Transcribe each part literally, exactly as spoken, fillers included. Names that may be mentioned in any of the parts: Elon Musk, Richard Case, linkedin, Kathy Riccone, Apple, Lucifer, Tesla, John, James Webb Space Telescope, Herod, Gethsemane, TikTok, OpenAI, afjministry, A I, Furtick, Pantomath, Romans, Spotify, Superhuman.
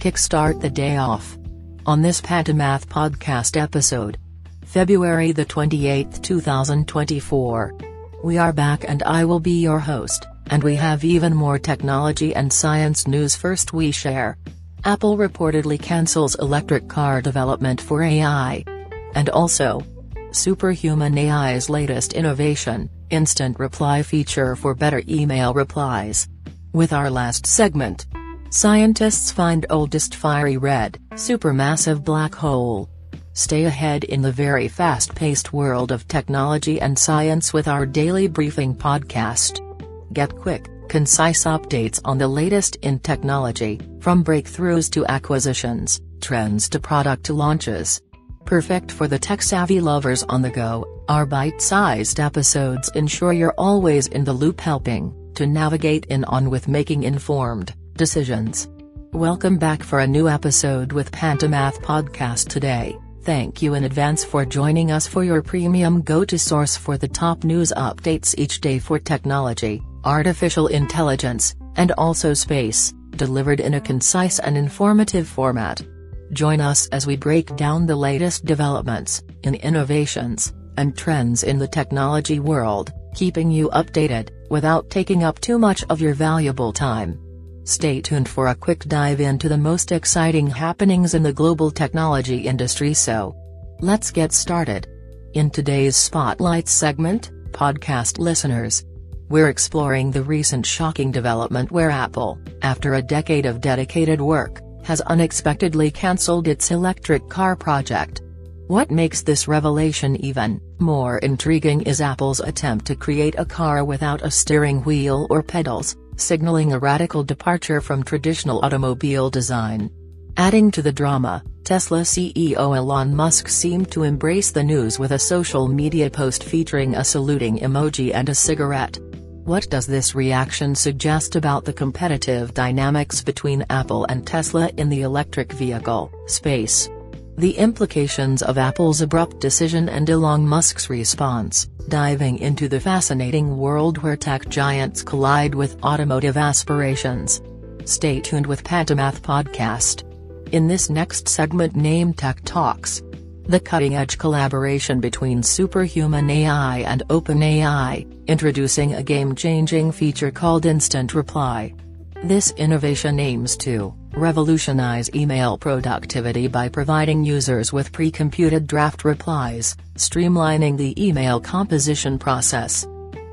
Kickstart the day off. On this Pantomath podcast episode, February the twenty-eighth, two thousand twenty-four. We are back and I will be your host, and we have even more technology and science news. First we share. Apple reportedly cancels electric car development for A I. And also, Superhuman A I's latest innovation, instant reply feature for better email replies. With our last segment, scientists find oldest fiery red, supermassive black hole. Stay ahead in the very fast-paced world of technology and science with our daily briefing podcast. Get quick, concise updates on the latest in technology, from breakthroughs to acquisitions, trends to product launches. Perfect for the tech-savvy lovers on the go, our bite-sized episodes ensure you're always in the loop, helping to navigate in on with making informed decisions. Welcome back for a new episode with Pantomath Podcast today. Thank you in advance for joining us. For your premium go-to source for the top news updates each day for technology, artificial intelligence, and also space, delivered in a concise and informative format. Join us as we break down the latest developments, in innovations, and trends in the technology world, keeping you updated, without taking up too much of your valuable time. Stay tuned for a quick dive into the most exciting happenings in the global technology industry. So, let's get started. In today's Spotlight segment, podcast listeners, we're exploring the recent shocking development where Apple, after a decade of dedicated work, has unexpectedly cancelled its electric car project. What makes this revelation even more intriguing is Apple's attempt to create a car without a steering wheel or pedals, signaling a radical departure from traditional automobile design. Adding to the drama, Tesla C E O Elon Musk seemed to embrace the news with a social media post featuring a saluting emoji and a cigarette. What does this reaction suggest about the competitive dynamics between Apple and Tesla in the electric vehicle space? The implications of Apple's abrupt decision and Elon Musk's response, diving into the fascinating world where tech giants collide with automotive aspirations. Stay tuned with Pantomath Podcast. In this next segment named Tech Talks, the cutting-edge collaboration between Superhuman A I and OpenAI, introducing a game-changing feature called Instant Reply. This innovation aims to revolutionize email productivity by providing users with pre-computed draft replies, streamlining the email composition process.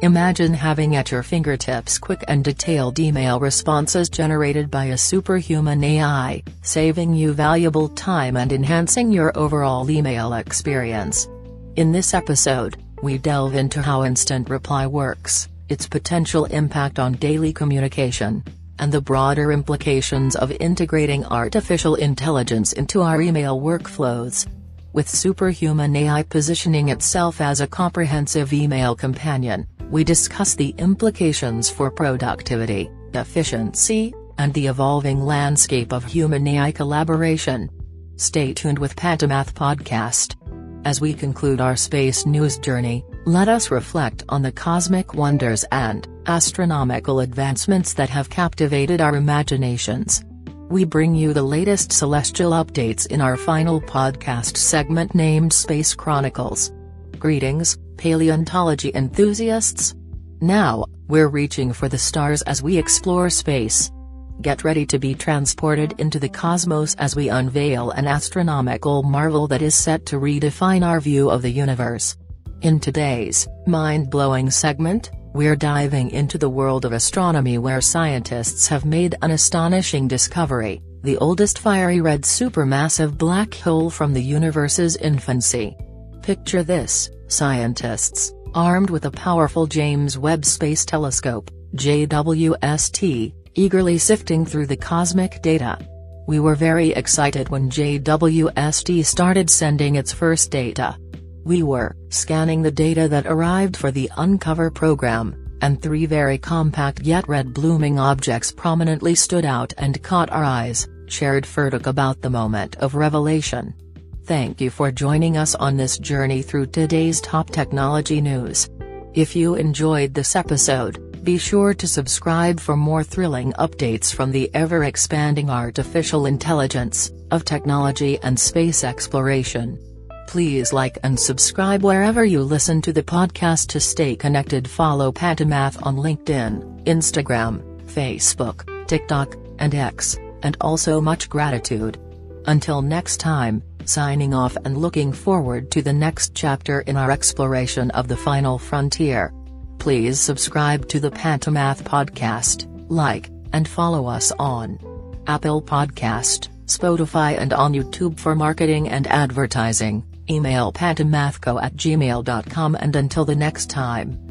Imagine having at your fingertips quick and detailed email responses generated by a Superhuman A I, saving you valuable time and enhancing your overall email experience. In this episode, we delve into how Instant Reply works, its potential impact on daily communication, and the broader implications of integrating artificial intelligence into our email workflows. With Superhuman A I positioning itself as a comprehensive email companion, we discuss the implications for productivity, efficiency, and the evolving landscape of human A I collaboration. Stay tuned with Pantomath Podcast. As we conclude our space news journey, let us reflect on the cosmic wonders and astronomical advancements that have captivated our imaginations. We bring you the latest celestial updates in our final podcast segment named Space Chronicles. Greetings, paleontology enthusiasts. Now, we're reaching for the stars as we explore space. Get ready to be transported into the cosmos as we unveil an astronomical marvel that is set to redefine our view of the universe. In today's mind-blowing segment, we're diving into the world of astronomy where scientists have made an astonishing discovery, the oldest fiery red supermassive black hole from the universe's infancy. Picture this, scientists, armed with a powerful James Webb Space Telescope, J W S T, eagerly sifting through the cosmic data. We were very excited when J W S T started sending its first data. We were scanning the data that arrived for the Uncover program, and three very compact yet red-blooming objects prominently stood out and caught our eyes, shared Furtick about the moment of revelation. Thank you for joining us on this journey through today's top technology news. If you enjoyed this episode, Be sure to subscribe for more thrilling updates from the ever-expanding artificial intelligence, of technology and space exploration. Please like and subscribe wherever you listen to the podcast to stay connected. Follow Pantomath on LinkedIn, Instagram, Facebook, TikTok, and X, and also much gratitude. Until next time, signing off and looking forward to the next chapter in our exploration of the final frontier. Please subscribe to the Pantomath podcast, like, and follow us on Apple Podcast, Spotify and on YouTube for marketing and advertising. Email pantomathco at gmail dot com and until the next time.